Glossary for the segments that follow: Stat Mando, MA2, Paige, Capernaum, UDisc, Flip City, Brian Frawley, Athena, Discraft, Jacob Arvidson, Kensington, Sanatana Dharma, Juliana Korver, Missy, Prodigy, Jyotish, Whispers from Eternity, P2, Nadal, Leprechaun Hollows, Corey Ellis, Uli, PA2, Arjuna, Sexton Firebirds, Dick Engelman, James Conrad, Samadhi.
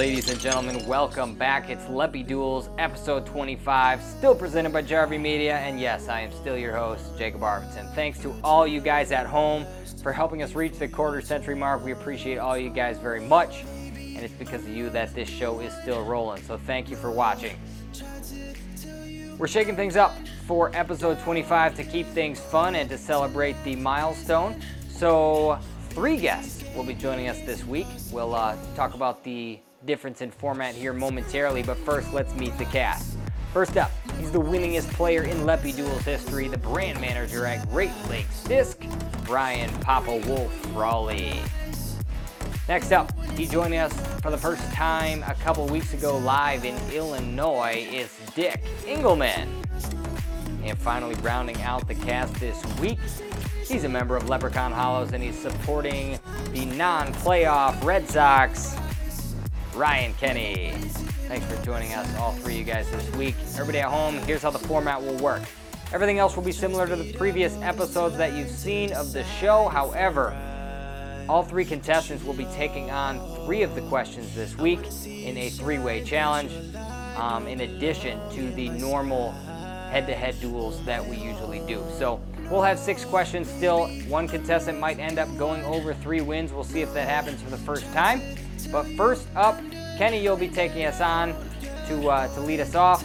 Ladies and gentlemen, welcome back. It's Leppy Duels, episode 25, still presented by Jarvey Media, and yes, I am still your host, Jacob Arvidson. Thanks to all you guys at home for helping us reach the quarter-century mark. We appreciate all you guys very much, and it's because of you that this show is still rolling, so thank you for watching. We're shaking things up for episode 25 to keep things fun and to celebrate the milestone, so 3 guests will be joining us this week. We'll talk about the difference in format here momentarily, but first let's meet the cast. First up, he's the winningest player in Leppy Duels history, the brand manager at Great Lakes Disc, Brian Papa Wolf Raleigh. Next up, he joined us for the first time a couple weeks ago live in Illinois, is Dick Engelman. And finally rounding out the cast this week, he's a member of Leprechaun Hollows and he's supporting the non-playoff Red Sox, Ryan Kenny. Thanks for joining us, all 3 of you guys this week. Everybody at home, here's how the format will work. Everything else will be similar to the previous episodes that you've seen of the show. However, all 3 contestants will be taking on 3 of the questions this week in a 3-way challenge, in addition to the normal head-to-head duels that we usually do. So we'll have 6 questions still. One contestant might end up going over 3 wins. We'll see if that happens for the first time. But first up, Kenny, you'll be taking us on to lead us off.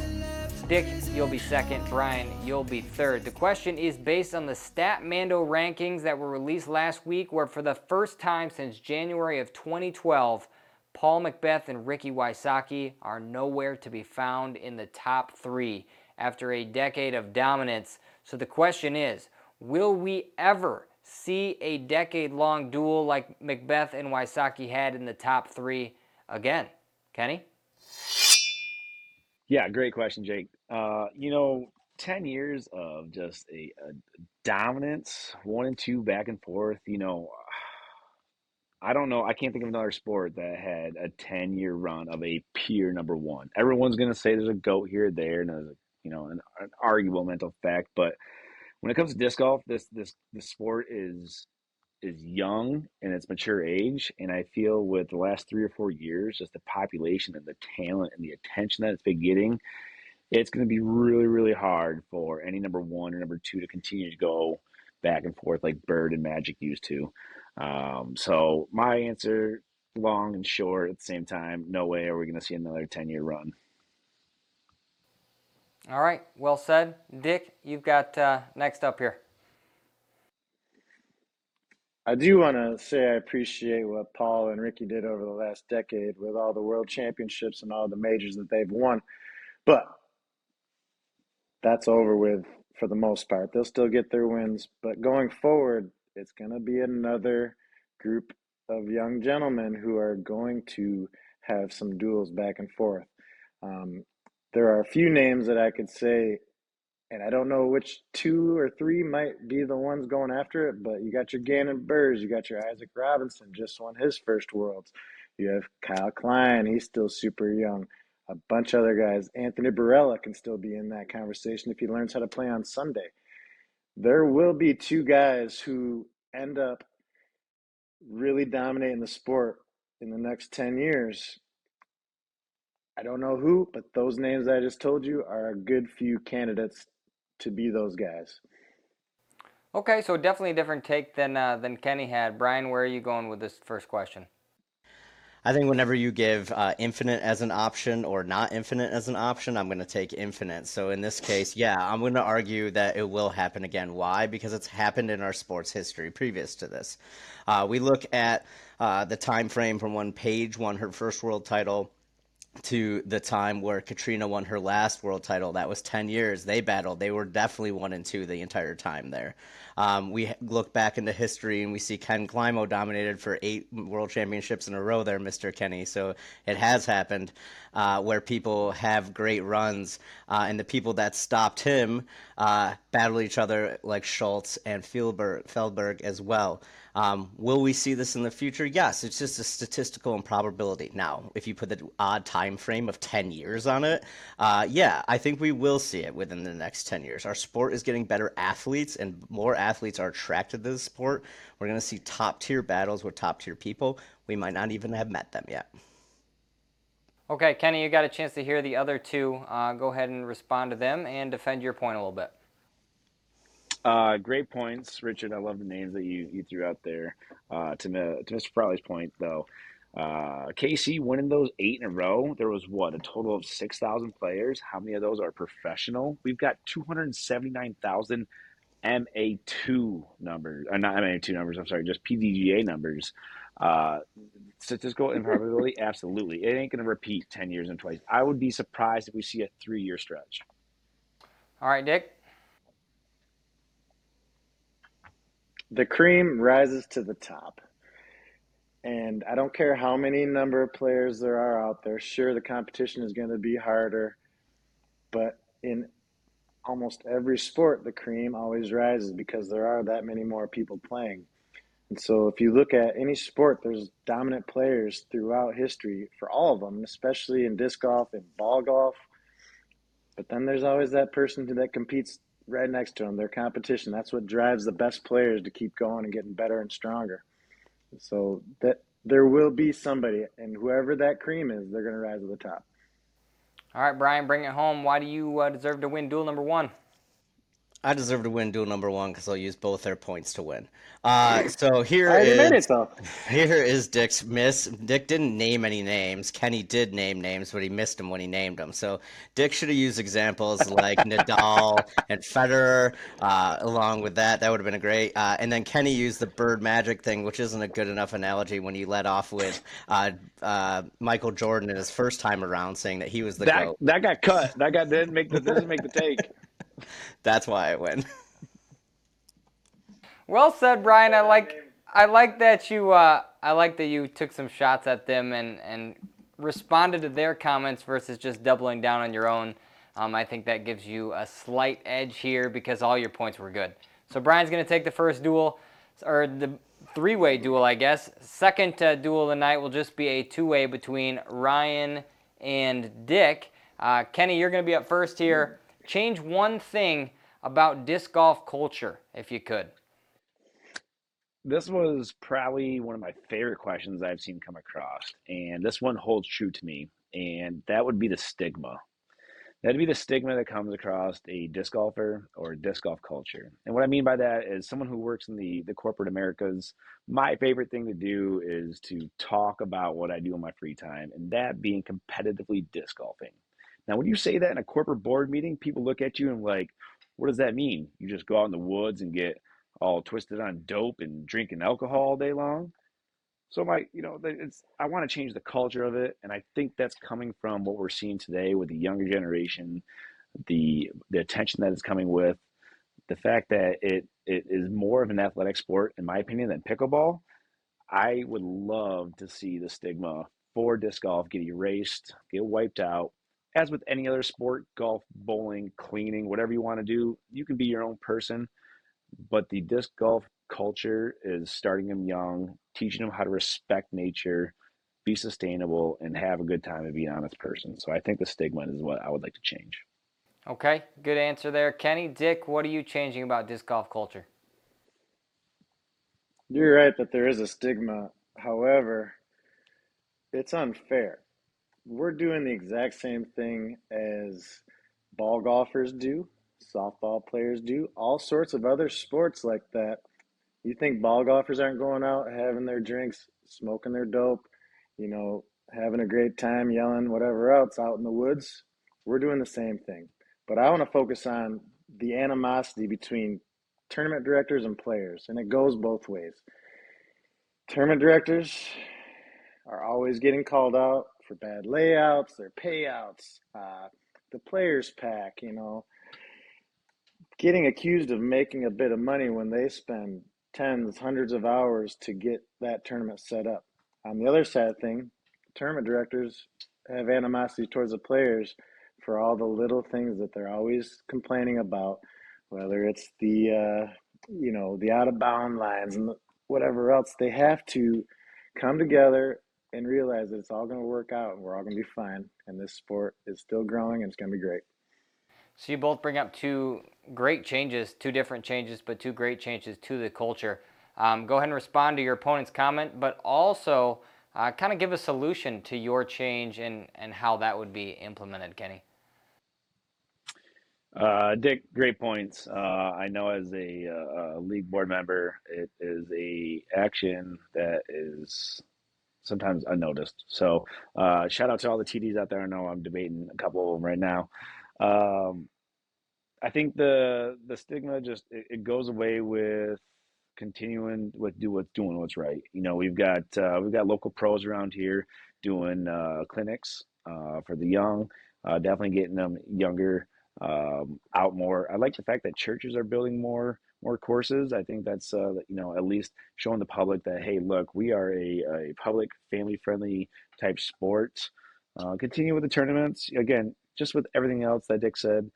Dick, you'll be second. Brian, you'll be third. The question is based on the Stat Mando rankings that were released last week, where for the first time since January of 2012, Paul Macbeth and Ricky Wysocki are nowhere to be found in the top 3 after a decade of dominance. So the question is, will we ever see a decade-long duel like Macbeth and Wysocki had in the top 3 again? Kenny? Yeah, great question, Jake. 10 years of just a dominance, 1 and 2 back and forth. I don't know. I can't think of another sport that had a 10-year run of a pure number 1. Everyone's going to say there's a GOAT here or there, and there's an arguable mental fact, but when it comes to disc golf, this sport is young and it's mature age, and I feel with the last 3 or 4 years, just the population and the talent and the attention that it's been getting, it's going to be really, really hard for any number 1 or number 2 to continue to go back and forth like Bird and Magic used to. So my answer, long and short at the same time, no way are we going to see another 10-year run. All right, well said. Dick, you've got next up here. I do want to say I appreciate what Paul and Ricky did over the last decade with all the world championships and all the majors that they've won, but that's over with for the most part. They'll still get their wins, but going forward, it's going to be another group of young gentlemen who are going to have some duels back and forth. There are a few names that I could say, and I don't know which 2 or 3 might be the ones going after it, but you got your Gannon Burrs, you got your Isaac Robinson, just won his first Worlds. You have Kyle Klein, he's still super young. A bunch of other guys. Anthony Barella can still be in that conversation if he learns how to play on Sunday. There will be 2 guys who end up really dominating the sport in the next 10 years. I don't know who, but those names I just told you are a good few candidates to be those guys. Okay, so definitely a different take than Kenny had. Brian, where are you going with this first question? I think whenever you give infinite as an option or not infinite as an option, I'm going to take infinite. So in this case, yeah, I'm going to argue that it will happen again. Why? Because it's happened in our sports history previous to this. We look at the time frame from when Paige won her first world title to the time where Katrina won her last world title. That was 10 years. They battled. They were definitely 1 and 2 the entire time there. We look back into history and we see Ken Climo dominated for 8 world championships in a row there, Mr. Kenny. So it has happened where people have great runs and the people that stopped him battle each other like Schultz and Feldberg as well. Will we see this in the future? Yes, it's just a statistical improbability. Now, if you put the odd time frame of 10 years on it, yeah, I think we will see it within the next 10 years. Our sport is getting better athletes, and more athletes are attracted to the sport. We're going to see top-tier battles with top-tier people. We might not even have met them yet. Okay, Kenny, you got a chance to hear the other two. Go ahead and respond to them and defend your point a little bit. Great points, Richard. I love the names that you threw out there. To Mr. Prowley's point, though, KC winning those 8 in a row, there was, what, a total of 6,000 players? How many of those are professional? We've got 279,000 MA2 numbers. Not MA2 numbers, I'm sorry, just PDGA numbers. Statistical improbability, absolutely. It ain't going to repeat 10 years and twice. I would be surprised if we see a 3-year stretch. All right, Dick. The cream rises to the top. And I don't care how many number of players there are out there. Sure, the competition is going to be harder. But in almost every sport, the cream always rises because there are that many more people playing. And so if you look at any sport, there's dominant players throughout history for all of them, especially in disc golf and ball golf. But then there's always that person that competes right next to them, their competition. That's what drives the best players to keep going and getting better and stronger. So that there will be somebody, and whoever that cream is, they're going to rise to the top. All right, Brian, bring it home. Why do you deserve to win duel number one? I deserve to win duel number one because I'll use both their points to win. So here is Dick's miss. Dick didn't name any names. Kenny did name names, but he missed them when he named them. So Dick should have used examples like Nadal and Federer along with that. That would have been a great. And then Kenny used the bird magic thing, which isn't a good enough analogy when he led off with Michael Jordan in his first time around saying that he was the GOAT. That got cut. That guy doesn't make the take. That's why I win. Well said, Brian. I like that you took some shots at them and responded to their comments versus just doubling down on your own. I think that gives you a slight edge here because all your points were good. So Brian's going to take the first duel, or the three-way duel, I guess. Second duel of the night will just be a two-way between Ryan and Dick. Kenny, you're going to be up first here. Change one thing about disc golf culture, if you could. This was probably one of my favorite questions I've seen come across, and this one holds true to me, and that would be the stigma. That'd be the stigma that comes across a disc golfer or disc golf culture. And what I mean by that is someone who works in the corporate Americas, my favorite thing to do is to talk about what I do in my free time, and that being competitively disc golfing. Now, when you say that in a corporate board meeting, people look at you and like, what does that mean? You just go out in the woods and get all twisted on dope and drinking alcohol all day long? So I want to change the culture of it. And I think that's coming from what we're seeing today with the younger generation, the attention that is coming with, the fact that it is more of an athletic sport, in my opinion, than pickleball. I would love to see the stigma for disc golf get erased, get wiped out. As with any other sport, golf, bowling, cleaning, whatever you want to do, you can be your own person. But the disc golf culture is starting them young, teaching them how to respect nature, be sustainable, and have a good time and be an honest person. So I think the stigma is what I would like to change. Okay, good answer there. Kenny, Dick, what are you changing about disc golf culture? You're right that there is a stigma. However, it's unfair. We're doing the exact same thing as ball golfers do, softball players do, all sorts of other sports like that. You think ball golfers aren't going out, having their drinks, smoking their dope, having a great time, yelling, whatever else out in the woods? We're doing the same thing. But I want to focus on the animosity between tournament directors and players, and it goes both ways. Tournament directors are always getting called out for bad layouts, their payouts, the players pack, getting accused of making a bit of money when they spend tens, hundreds of hours to get that tournament set up. On the other side of things, tournament directors have animosity towards the players for all the little things that they're always complaining about, whether it's the out of bound lines and whatever else. They have to come together and realize that it's all going to work out and we're all going to be fine. And this sport is still growing and it's going to be great. So you both bring up two great changes to the culture. Go ahead and respond to your opponent's comment, but also Kind of give a solution to your change and how that would be implemented, Kenny. Dick, great points. I know as a league board member, it is an action that is sometimes unnoticed. So shout out to all the TDs out there. I know I'm debating a couple of them right now. I think the stigma just, it goes away with continuing with doing what's right. You know, we've got local pros around here doing clinics for the young, definitely getting them younger out more. I like the fact that churches are building more courses. I think that's you know, at least showing the public that, hey, look, we are a public family friendly type sport. Continue with the tournaments. Again, just with everything else that Dick said,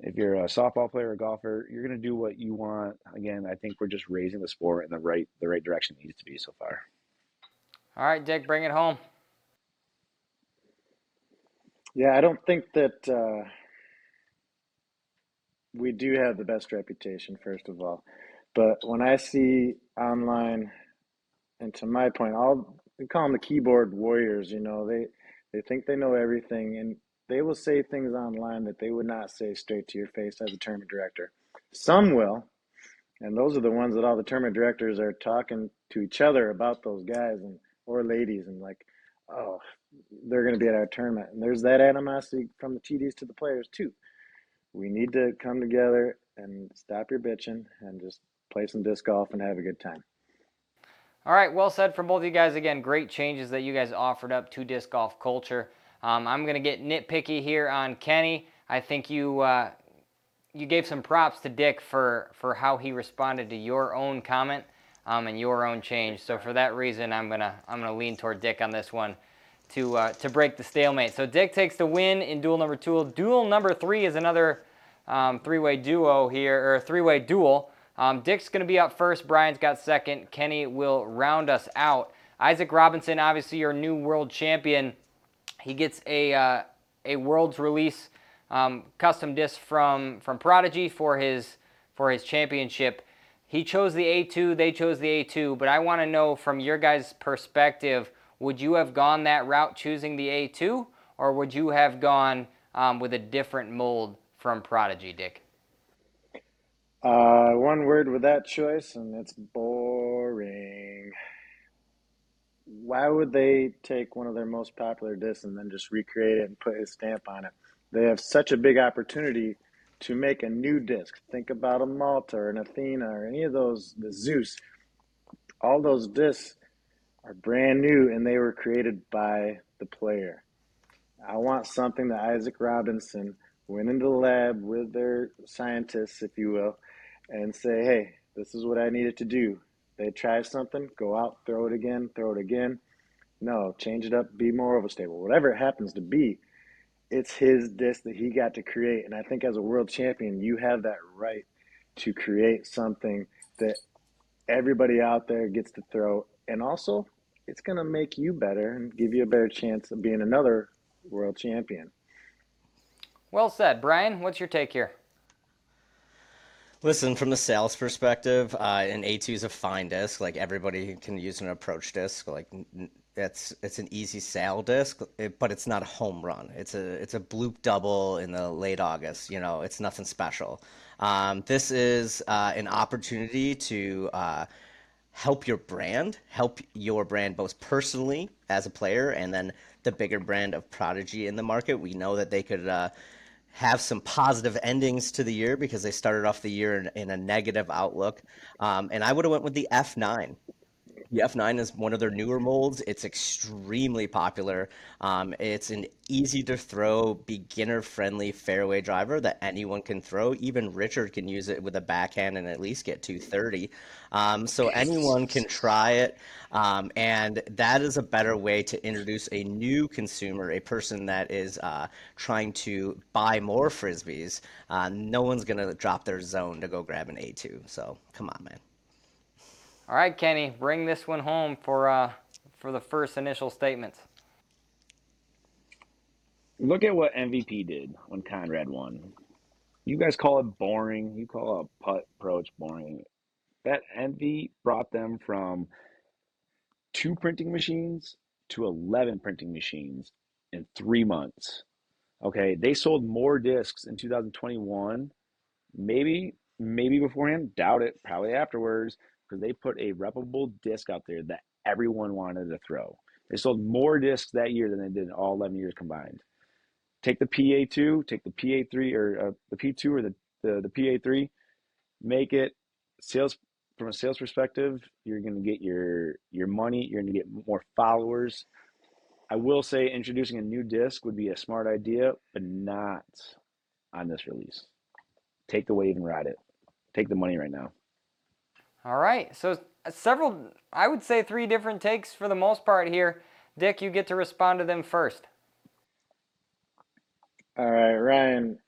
if you're a softball player or golfer, you're going to do what you want. Again, I think we're just raising the sport in the right direction it needs to be so far. All right, Dick, bring it home. Yeah, I don't think that we do have the best reputation, first of all. But when I see online, and to my point, we call them the keyboard warriors, you know, they think they know everything, and they will say things online that they would not say straight to your face as a tournament director. Some will, and those are the ones that all the tournament directors are talking to each other about, those guys and or ladies, and like, oh, they're going to be at our tournament. And there's that animosity from the TDs to the players too. We need to come together and stop your bitching and just play some disc golf and have a good time. All right, well said from both of you guys. Again, great changes that you guys offered up to disc golf culture. I'm going to get nitpicky here on Kenny. I think you gave some props to Dick for how he responded to your own comment and your own change. So for that reason, I'm gonna lean toward Dick on this one to break the stalemate. So Dick takes the win in duel number 2. Duel number 3 is another three-way duo here, or three-way duel. Dick's going to be up first. Brian's got second. Kenny will round us out. Isaac Robinson, obviously your new world champion. He gets a world's release custom disc from Prodigy for his championship. He chose the A2, they chose the A2, but I want to know from your guys' perspective, would you have gone that route choosing the A2, or would you have gone with a different mold from Prodigy, Dick? One word with that choice, and it's boring. Why would they take one of their most popular discs and then just recreate it and put his stamp on it? They have such a big opportunity to make a new disc. Think about a Malta or an Athena or any of those, the Zeus. All those discs are brand new, and they were created by the player. I want something that Isaac Robinson went into the lab with their scientists, if you will, and say, hey, this is what I needed to do. They try something, go out, throw it again. No, change it up, be more overstable. Whatever it happens to be, it's his disc that he got to create. And I think as a world champion, you have that right to create something that everybody out there gets to throw. And also, it's going to make you better and give you a better chance of being another world champion. Well said. Brian, what's your take here? Listen, from the sales perspective, an A2 is a fine disc. Like, everybody can use an approach disc. Like, it's an easy sale disc, but it's not a home run. It's a bloop double in the late August. You know, it's nothing special. This is an opportunity to help your brand both personally as a player and then the bigger brand of Prodigy in the market. We know that they could have some positive endings to the year because they started off the year in a negative outlook. And I would have went with the F9. The F9 is one of their newer molds. It's extremely popular. It's an easy to throw, beginner friendly fairway driver that anyone can throw. Even Richard can use it with a backhand and at least get 230. So anyone can try it. And that is a better way to introduce a new consumer, a person that is trying to buy more Frisbees. No one's going to drop their zone to go grab an A2. So come on, man. All right, Kenny, bring this one home for the first initial statements. Look at what MVP did when Conrad won. You guys call it boring. You call a putt approach boring. That envy brought them from 2 printing machines to 11 printing machines in 3 months. Okay, they sold more discs in 2021, maybe beforehand, doubt it, probably afterwards, because they put a reputable disc out there that everyone wanted to throw. They sold more discs that year than they did in all 11 years combined. Take the PA2, take the PA3, or the P2 or the PA3, make it sales. From a sales perspective, you're going to get your money, you're going to get more followers. I will say introducing a new disc would be a smart idea, but not on this release. Take the wave and ride it. Take the money right now. All right. So several, I would say 3 different takes for the most part here. Dick, you get to respond to them first. All right, Ryan.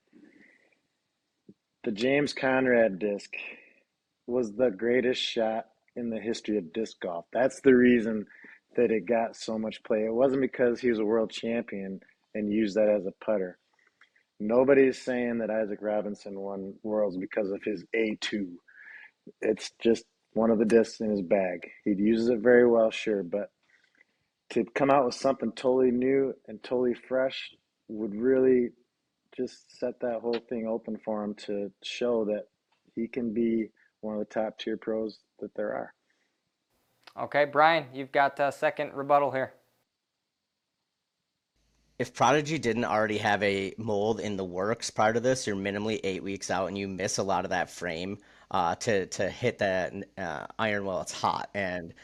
The James Conrad disc was the greatest shot in the history of disc golf. That's the reason that it got so much play. It wasn't because he was a world champion and used that as a putter. Nobody's saying that Isaac Robinson won worlds because of his A2. It's just one of the discs in his bag. He uses it very well, sure, but to come out with something totally new and totally fresh would really just set that whole thing open for him to show that he can be one of the top tier pros that there are. Okay, Brian, you've got a second rebuttal here. If Prodigy didn't already have a mold in the works prior to this, you're minimally 8 weeks out and you miss a lot of that frame to hit that iron while it's hot. And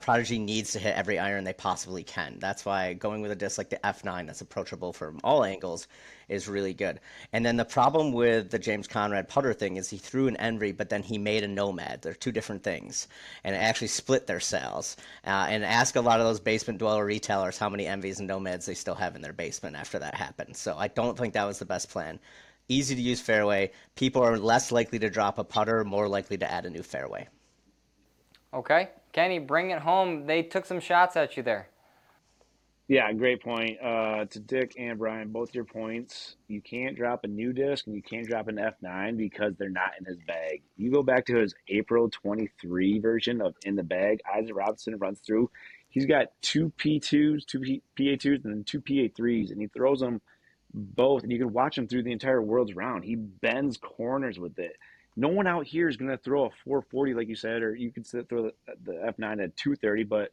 Prodigy needs to hit every iron they possibly can. That's why going with a disc like the F9 that's approachable from all angles is really good. And then the problem with the James Conrad putter thing is he threw an Envy, but then he made a Nomad. They're 2 different things. And it actually split their sales. And ask a lot of those basement dweller retailers how many Envies and Nomads they still have in their basement after that happened. So I don't think that was the best plan. Easy to use fairway. People are less likely to drop a putter, more likely to add a new fairway. Okay. Kenny, bring it home. They took some shots at you there. Yeah, great point. To Dick and Brian, both your points. You can't drop a new disc and you can't drop an F9 because they're not in his bag. You go back to his April 23 version of In the Bag, Isaac Robinson runs through. He's got 2 P2s, 2 PA2s, and then 2 PA3s, and he throws them both. And you can watch him through the entire world's round. He bends corners with it. No one out here is going to throw a 440, like you said, or you could throw the F9 at 230, but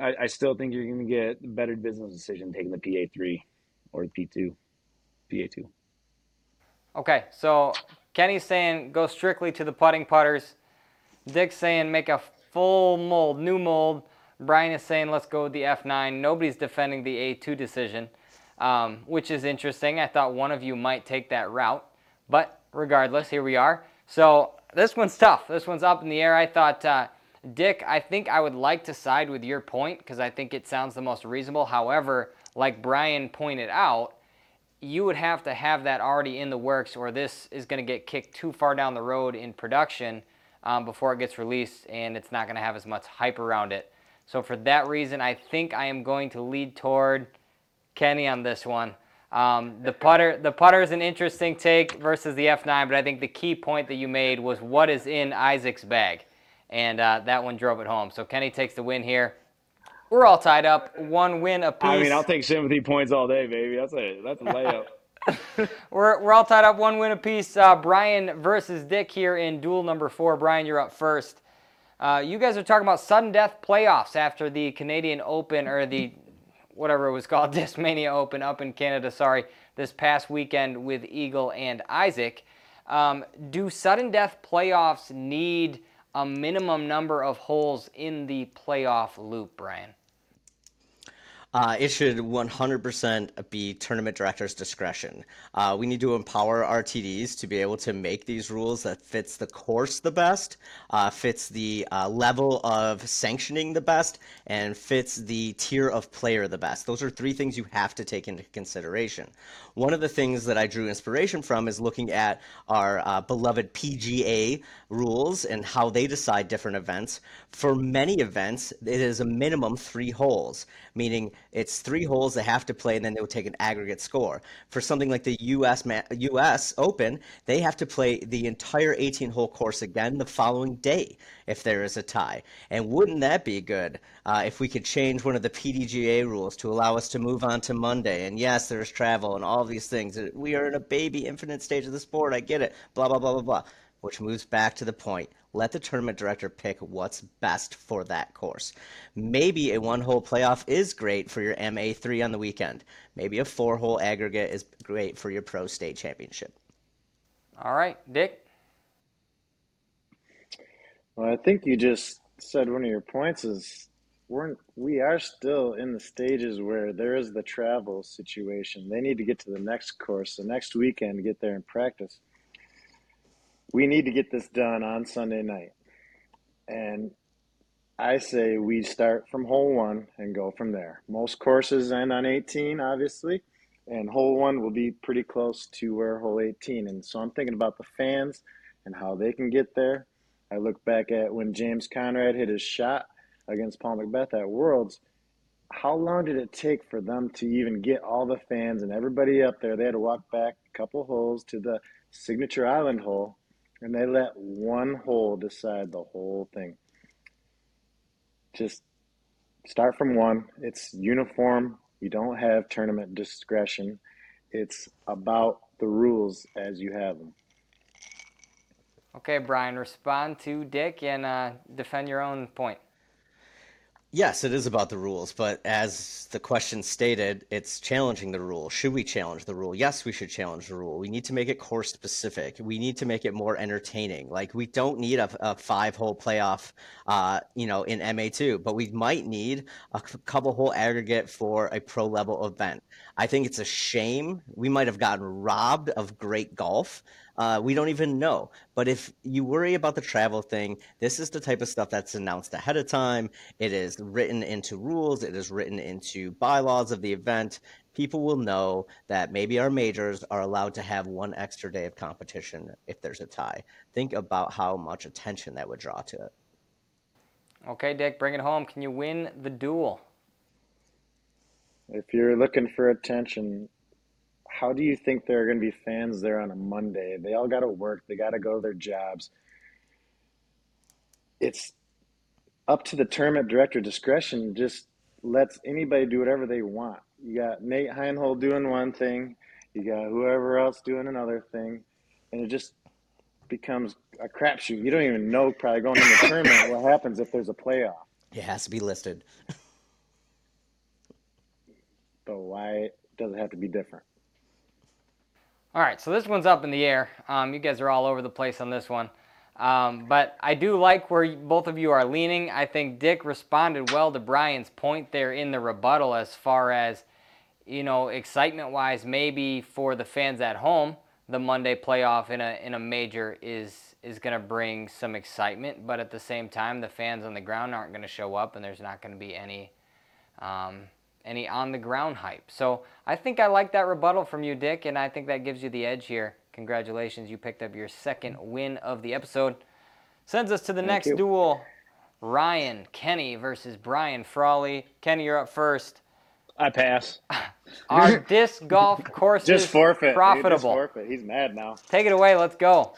I still think you're going to get a better business decision taking the PA3 or the P2, PA2. Okay, so Kenny's saying go strictly to the putting putters. Dick's saying make a full mold, new mold. Brian is saying let's go with the F9. Nobody's defending the A2 decision, which is interesting. I thought one of you might take that route, but regardless, here we are. So this one's tough. This one's up in the air. I thought... Dick, I think I would like to side with your point because I think it sounds the most reasonable. However, like Brian pointed out, you would have to have that already in the works or this is going to get kicked too far down the road in production before it gets released and it's not going to have as much hype around it. So for that reason, I think I am going to lead toward Kenny on this one. The putter is an interesting take versus the F9, but I think the key point that you made was what is in Isaac's bag. And that one drove it home. So Kenny takes the win here. We're all tied up, 1 win apiece. I mean, I'll take sympathy points all day, baby. That's a layup. We're all tied up, 1 win apiece. Brian versus Dick here in duel number 4. Brian, you're up first. You guys are talking about sudden death playoffs after the Canadian Open or the whatever it was called, Discmania Open up in Canada. Sorry, this past weekend with Eagle and Isaac. Do sudden death playoffs need a minimum number of holes in the playoff loop, Brian? It should 100% be tournament director's discretion. We need to empower our TDs to be able to make these rules that fits the course the best, fits the level of sanctioning the best, and fits the tier of player the best. Those are 3 things you have to take into consideration. One of the things that I drew inspiration from is looking at our beloved PGA rules and how they decide different events. For many events, it is a minimum 3 holes, meaning It's 3 holes they have to play, and then they'll take an aggregate score. For something like the U.S. Open, they have to play the entire 18-hole course again the following day if there is a tie. And wouldn't that be good if we could change one of the PDGA rules to allow us to move on to Monday? And yes, there's travel and all these things. We are in a baby infinite stage of the sport. I get it. Blah, blah, blah, blah, blah. Which moves back to the point. Let the tournament director pick what's best for that course. Maybe a one-hole playoff is great for your MA3 on the weekend. Maybe a four-hole aggregate is great for your pro state championship. All right, Dick. Well, I think you just said one of your points is we are still in the stages where there is the travel situation. They need to get to the next course, the next weekend, get there and practice. We need to get this done on Sunday night. And I say we start from hole one and go from there. Most courses end on 18, obviously, and hole one will be pretty close to where hole 18. And so I'm thinking about the fans and how they can get there. I look back at when James Conrad hit his shot against Paul Macbeth at Worlds. How long did it take for them to even get all the fans and everybody up there? They had to walk back a couple holes to the Signature Island hole. And they let one hole decide the whole thing. Just start from one. It's uniform. You don't have tournament discretion. It's about the rules as you have them. Okay, Brian, respond to Dick and defend your own point. Yes, it is about the rules, but as the question stated, it's challenging the rule. Should we challenge the rule? Yes, we should challenge the rule. We need to make it course specific. We need to make it more entertaining. Like, we don't need a 5-hole playoff, in MA2, but we might need a couple-hole aggregate for a pro-level event. I think it's a shame. We might have gotten robbed of great golf. We don't even know. But if you worry about the travel thing, this is the type of stuff that's announced ahead of time. It is written into rules. It is written into bylaws of the event. People will know that maybe our majors are allowed to have one extra day of competition if there's a tie. Think about how much attention that would draw to it. Okay, Dick, bring it home. Can you win the duel? If you're looking for attention, how do you think there are going to be fans there on a Monday? They all got to work. They got to go to their jobs. It's up to the tournament director discretion. Just lets anybody do whatever they want. You got Nate Heinhold doing one thing. You got whoever else doing another thing. And it just becomes a crapshoot. You don't even know probably going into the tournament what happens if there's a playoff. It has to be listed. But why does it have to be different? All right, so this one's up in the air. You guys are all over the place on this one. But I do like where both of you are leaning. I think Dick responded well to Brian's point there in the rebuttal as far as, excitement-wise, maybe for the fans at home, the Monday playoff in a major is going to bring some excitement. But at the same time, the fans on the ground aren't going to show up, and there's not going to be any on-the-ground hype. So I think I like that rebuttal from you, Dick, and I think that gives you the edge here. Congratulations, you picked up your second win of the episode. Sends us to the next duel, Ryan Kenny versus Brian Frawley. Kenny, you're up first. I pass. Are disc golf courses just forfeit, profitable? Just forfeit. He's mad now. Take it away. Let's go.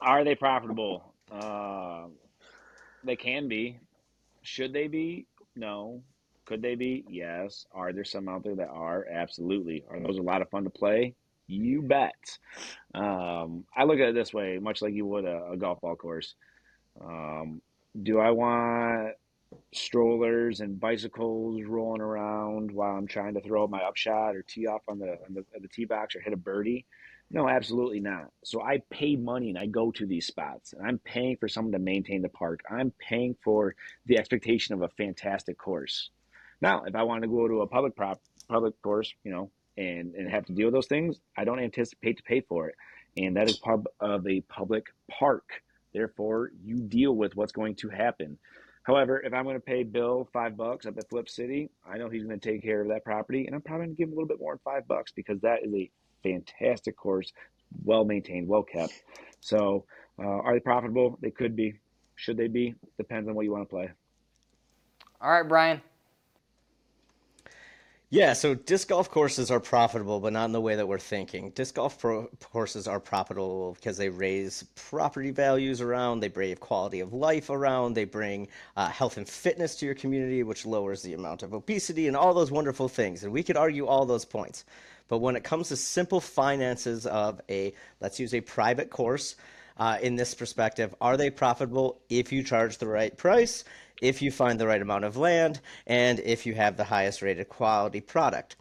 Are they profitable? They can be. Should they be? No. Could they be? Yes. Are there some out there that are? Absolutely. Are those a lot of fun to play? You bet. I look at it this way, much like you would a golf ball course. Do I want strollers and bicycles rolling around while I'm trying to throw my upshot or tee off on the tee box or hit a birdie? No, absolutely not. So I pay money and I go to these spots, and I'm paying for someone to maintain the park. I'm paying for the expectation of a fantastic course. Now, if I want to go to a public course, and have to deal with those things, I don't anticipate to pay for it. And that is part of a public park. Therefore, you deal with what's going to happen. However, if I'm going to pay Bill $5 up at Flip City, I know he's going to take care of that property, and I'm probably going to give him a little bit more than $5 because that is a fantastic course, well-maintained, well-kept. So are they profitable? They could be. Should they be? Depends on what you want to play. All right, Brian. Yeah, so disc golf courses are profitable, but not in the way that we're thinking. Disc golf courses are profitable because they raise property values around, they bring quality of life around, they bring health and fitness to your community, which lowers the amount of obesity and all those wonderful things. And we could argue all those points. But when it comes to simple finances of a, let's use a private course, in this perspective, are they profitable if you charge the right price, if you find the right amount of land, and if you have the highest rated quality product?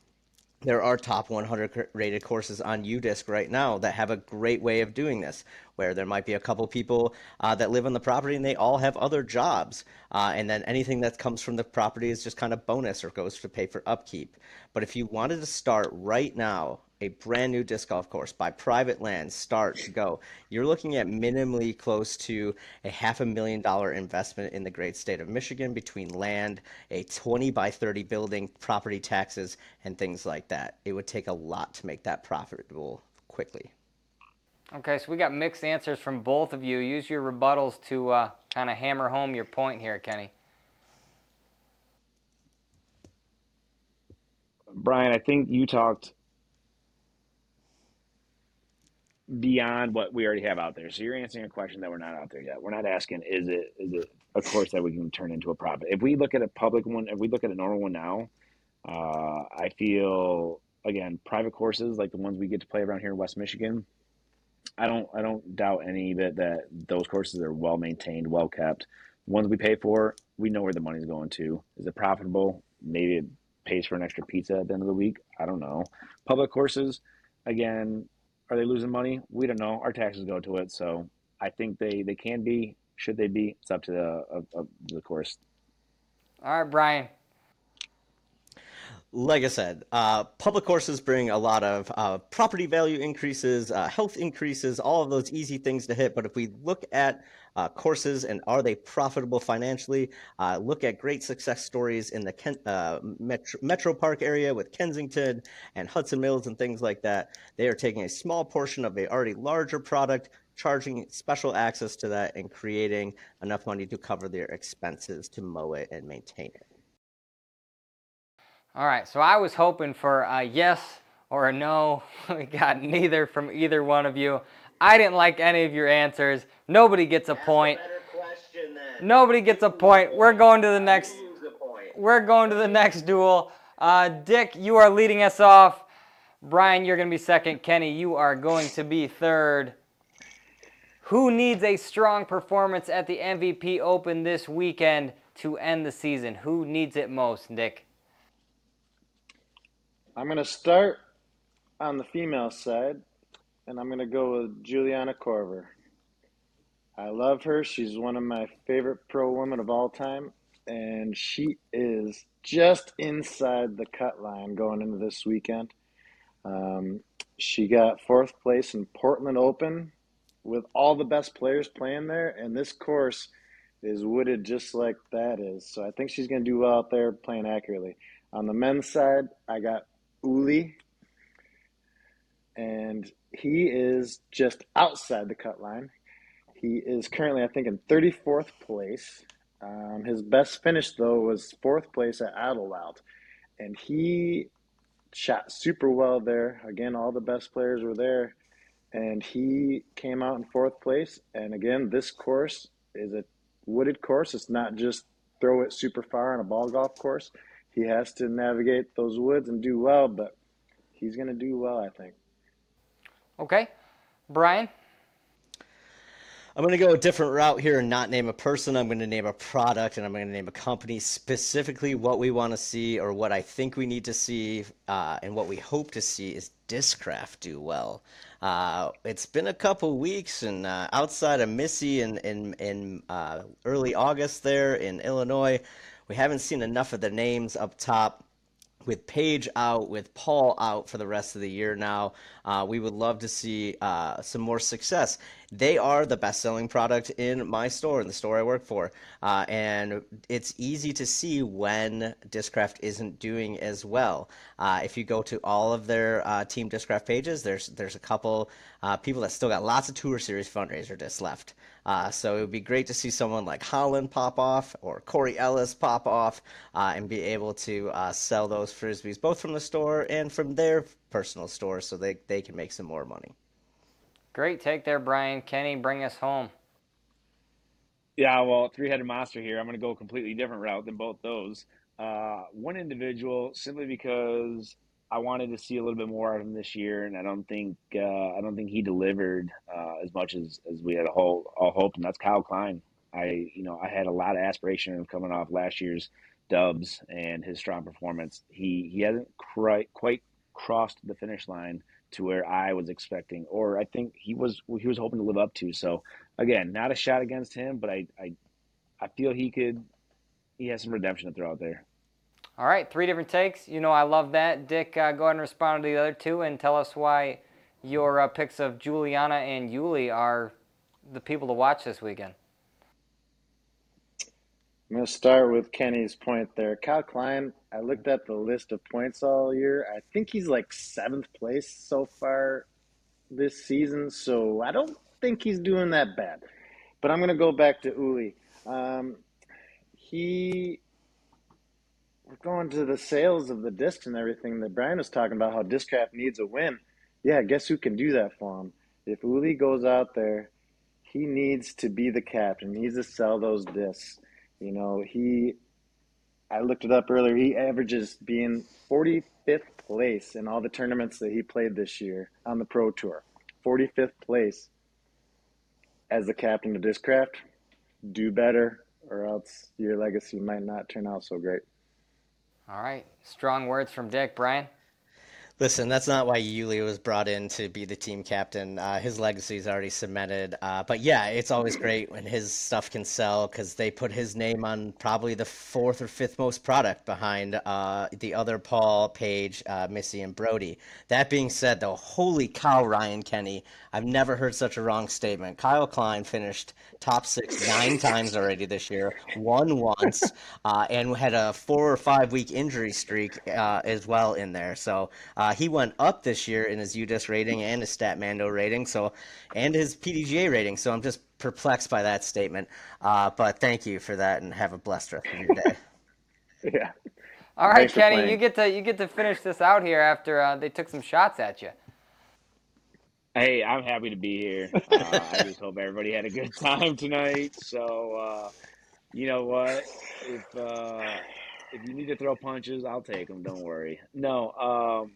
There are top 100 rated courses on UDisc right now that have a great way of doing this, where there might be a couple people that live on the property and they all have other jobs. And then anything that comes from the property is just kind of bonus or goes to pay for upkeep. But if you wanted to start right now, a brand new disc golf course, buy private land, start to go, you're looking at minimally close to a $500,000 investment in the great state of Michigan between land, a 20 by 30 building, property taxes, and things like that. It would take a lot to make that profitable quickly. Okay, so we got mixed answers from both of you. Use your rebuttals to kind of hammer home your point here, Kenny. Brian, I think you talked beyond what we already have out there. So you're answering a question that we're not out there yet. We're not asking, is it a course that we can turn into a profit? If we look at a public one, if we look at a normal one now, I feel, again, private courses like the ones we get to play around here in West Michigan, I don't doubt any that those courses are well maintained, well kept. The ones we pay for, we know where the money's going to. Is it profitable? Maybe it pays for an extra pizza at the end of the week. I don't know. Public courses, again, are they losing money? We don't know. Our taxes go to it. So I think they can be. Should they be? It's up to the course. All right, Brian. Like I said, public courses bring a lot of property value increases, health increases, all of those easy things to hit. But if we look at courses and are they profitable financially, look at great success stories in the Metro Park area with Kensington and Hudson Mills and things like that. They are taking a small portion of a already larger product, charging special access to that, and creating enough money to cover their expenses to mow it and maintain it. All right, so I was hoping for a yes or a no. We got neither from either one of you. I didn't like any of your answers. Nobody gets a point. That's a better question, then. Nobody gets a point. We're going to the next. We're going to the next duel. Dick, you are leading us off. Brian, you're going to be second. Kenny, you are going to be third. Who needs a strong performance at the MVP Open this weekend to end the season? Who needs it most, Dick? I'm going to start on the female side, and I'm going to go with Juliana Korver. I love her. She's one of my favorite pro women of all time, and she is just inside the cut line going into this weekend. She got fourth place in Portland Open with all the best players playing there, and this course is wooded just like that is. So I think she's going to do well out there playing accurately. On the men's side, I got Uli, and he is just outside the cut line. He is currently, I think, in 34th place. His best finish, though, was 4th place at Idlewild, and he shot super well there. Again, all the best players were there, and he came out in 4th place. And again, this course is a wooded course. It's not just throw it super far on a ball golf course. He has to navigate those woods and do well, but he's going to do well, I think. Okay. Brian? I'm going to go a different route here and not name a person. I'm going to name a product, and I'm going to name a company, specifically what we want to see or what I think we need to see and what we hope to see is Discraft do well. It's been a couple weeks, and outside of Missy in early August there in Illinois, we haven't seen enough of the names up top. With Paige out, with Paul out for the rest of the year now, we would love to see some more success. They are the best-selling product in my store, in the store I work for. And it's easy to see when Discraft isn't doing as well. If you go to all of their Team Discraft pages, there's a couple people that still got lots of Tour Series fundraiser discs left. So it would be great to see someone like Holland pop off or Corey Ellis pop off and be able to sell those Frisbees both from the store and from their personal store so they can make some more money. Great take there, Brian. Kenny, bring us home. Yeah, well, three-headed monster here. I'm going to go a completely different route than both those. One individual, simply because I wanted to see a little bit more of him this year, and I don't think he delivered as much as we had all hoped, and that's Kyle Klein. I had a lot of aspiration of coming off last year's Dubs and his strong performance. He hasn't quite crossed the finish line to where I was expecting, or I think he was hoping to live up to. So again, not a shot against him, but I feel he has some redemption to throw out there. All right, three different takes. You know, I love that. Dick, go ahead and respond to the other two and tell us why your picks of Juliana and Uli are the people to watch this weekend. I'm going to start with Kenny's point there. Kyle Klein, I looked at the list of points all year. I think he's like 7th place so far this season, so I don't think he's doing that bad. But I'm going to go back to Uli. We're going to the sales of the discs and everything that Brian was talking about, how Discraft needs a win. Yeah, guess who can do that for him? If Uli goes out there, he needs to be the captain. He needs to sell those discs. You know, I looked it up earlier, he averages being 45th place in all the tournaments that he played this year on the Pro Tour. 45th place as the captain of Discraft. Do better, or else your legacy might not turn out so great. All right. Strong words from Dick. Brian? Listen, that's not why Uli was brought in to be the team captain. His legacy is already cemented. But yeah, it's always great when his stuff can sell because they put his name on probably the 4th or 5th most product behind the other Paul, Paige, Missy, and Brody. That being said, though, holy cow, Ryan Kenny. I've never heard such a wrong statement. Kyle Klein finished top 6 9 times already this year, won once, and had a 4- or 5-week injury streak as well in there. So he went up this year in his UDisc rating and his Stat Mando rating, and his PDGA rating. So I'm just perplexed by that statement. But thank you for that, and have a blessed rest of your day. Yeah. All right, Kenny, you get to finish this out here after they took some shots at you. Hey, I'm happy to be here. I just hope everybody had a good time tonight. So, you know what? If you need to throw punches, I'll take them. Don't worry. No,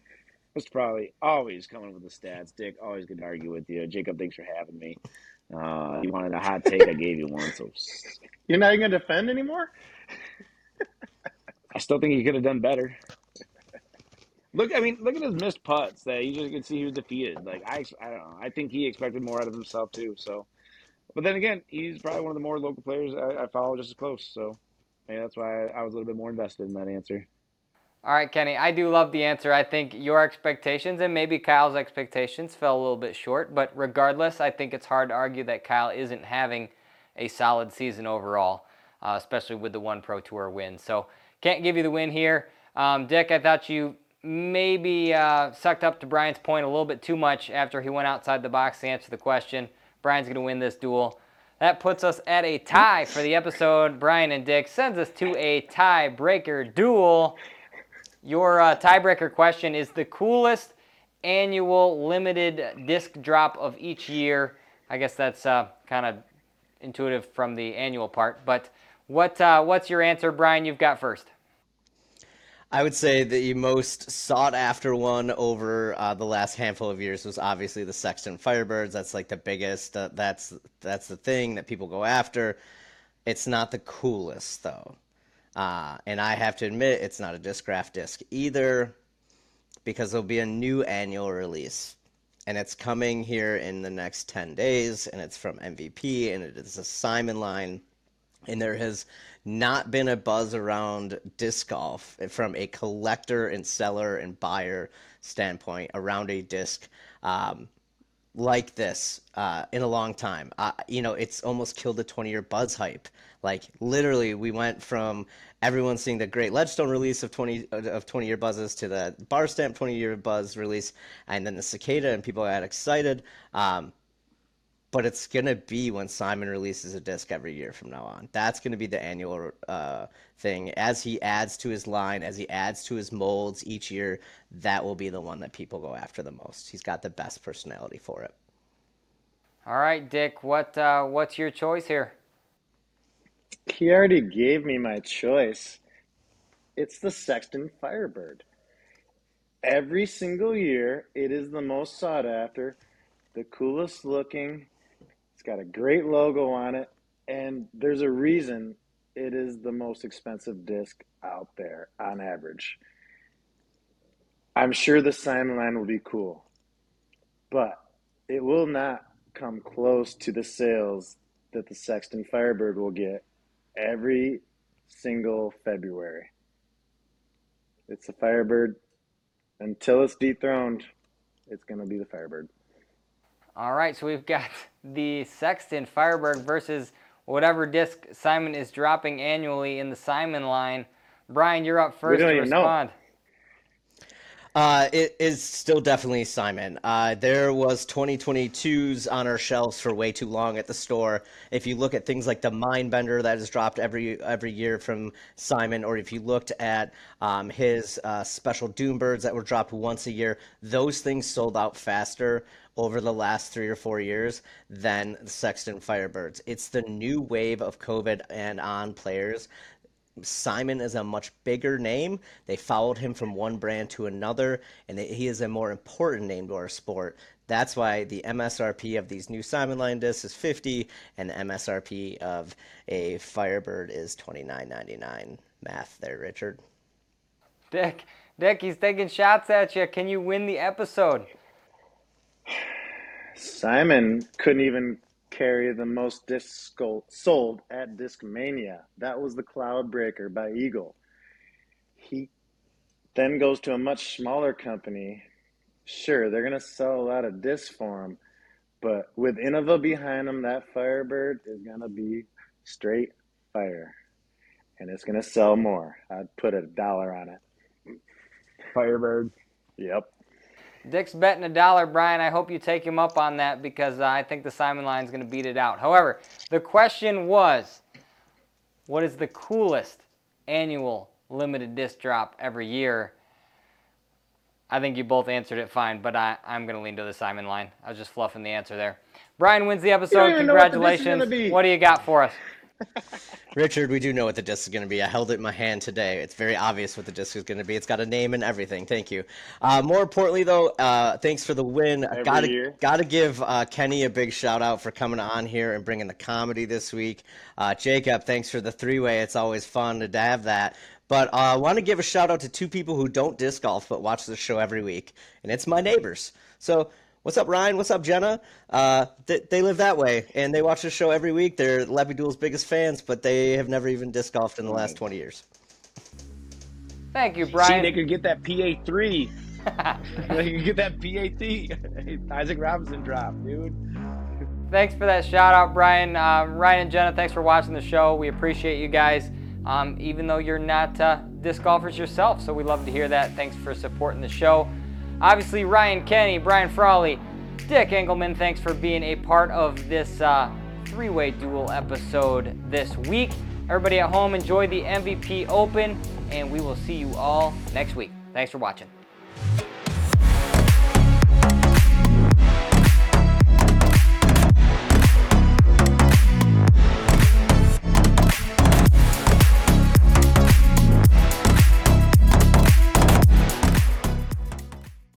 Mr. Probably always coming with the stats. Dick, always good to argue with you. Jacob, thanks for having me. You wanted a hot take, I gave you one. So you're not even going to defend anymore? I still think he could have done better. Look at his missed putts that you just can see he was defeated. Like, I don't know. I think he expected more out of himself too. So, but then again, he's probably one of the more local players I follow just as close. So, yeah, that's why I was a little bit more invested in that answer. All right, Kenny, I do love the answer. I think your expectations and maybe Kyle's expectations fell a little bit short. But regardless, I think it's hard to argue that Kyle isn't having a solid season overall, especially with the one Pro Tour win. So, can't give you the win here. Dick, I thought you maybe sucked up to Brian's point a little bit too much after he went outside the box to answer the question. Brian's going to win this duel. That puts us at a tie for the episode. Brian and Dick sends us to a tiebreaker duel. Your tiebreaker question is the coolest annual limited disc drop of each year. I guess that's kind of intuitive from the annual part. But what's your answer, Brian? You've got first. I would say the most sought-after one over the last handful of years was obviously the Sexton Firebirds. That's like the biggest. That's the thing that people go after. It's not the coolest, though. And I have to admit, it's not a Discraft disc either, because there'll be a new annual release. And it's coming here in the next 10 days, and it's from MVP, and it is a Simon line. And there has not been a buzz around disc golf from a collector and seller and buyer standpoint around a disc like this in a long time. You know, it's almost killed the 20-year Buzz hype. Like, literally, we went from everyone seeing the great Ledgestone release of 20-year Buzzes to the Bar Stamp 20-year Buzz release, and then the Cicada, and people got excited. But it's going to be when Simon releases a disc every year from now on. That's going to be the annual thing. As he adds to his line, as he adds to his molds each year, that will be the one that people go after the most. He's got the best personality for it. All right, Dick, what's your choice here? He already gave me my choice. It's the Sexton Firebird. Every single year, it is the most sought after, the coolest looking. Got a great logo on it, and there's a reason it is the most expensive disc out there on average. I'm sure the Simon line will be cool, but it will not come close to the sales that the Sexton Firebird will get every single February. It's the Firebird. Until it's dethroned, it's going to be the Firebird. All right, so we've got the Sexton Firebird versus whatever disc Simon is dropping annually in the Simon line. Brian, you're up first to respond. It is still definitely Simon. There was 2022s on our shelves for way too long at the store. If you look at things like the Mindbender that is dropped every year from Simon, or if you looked at his special Doombirds that were dropped once a year, those things sold out faster over the last 3 or 4 years than the Sexton Firebirds. It's the new wave of COVID and on players. Simon is a much bigger name. They followed him from one brand to another, and he is a more important name to our sport. That's why the MSRP of these new Simon line discs is $50, and the MSRP of a Firebird is $29.99. Math there, Richard. Dick, he's taking shots at you. Can you win the episode? Simon couldn't even carry the most discs sold at Discmania. That was the Cloudbreaker by Eagle. He then goes to a much smaller company. Sure, they're going to sell a lot of discs for him, but with Innova behind him, that Firebird is going to be straight fire, and it's going to sell more. I'd put $1 on it. Firebird. Yep. Dick's betting $1, Brian. I hope you take him up on that, because I think the Simon line's going to beat it out. However, the question was, what is the coolest annual limited disc drop every year? I think you both answered it fine, but I'm going to lean to the Simon line. I was just fluffing the answer there. Brian wins the episode. Congratulations. What do you got for us? Richard, we do know what the disc is going to be. I held it in my hand today. It's very obvious what the disc is going to be. It's got a name and everything. Thank you. More importantly, though, thanks for the win. I gotta give Kenny a big shout out for coming on here and bringing the comedy this week. Jacob, thanks for the three-way. It's always fun to have that. But I want to give a shout out to two people who don't disc golf but watch the show every week, and it's my neighbors. So what's up, Ryan? What's up, Jenna? They live that way, and they watch the show every week. They're Leppy Duels' biggest fans, but they have never even disc golfed in the last 20 years. Thank you, Brian. See, they could get that PA3. They could get that PA3. Isaac Robinson drop, dude. Thanks for that shout-out, Brian. Ryan and Jenna, thanks for watching the show. We appreciate you guys, even though you're not disc golfers yourself, so we love to hear that. Thanks for supporting the show. Obviously, Ryan Kenny, Brian Frawley, Dick Engelman, thanks for being a part of this three-way duel episode this week. Everybody at home, enjoy the MVP Open, and we will see you all next week. Thanks for watching.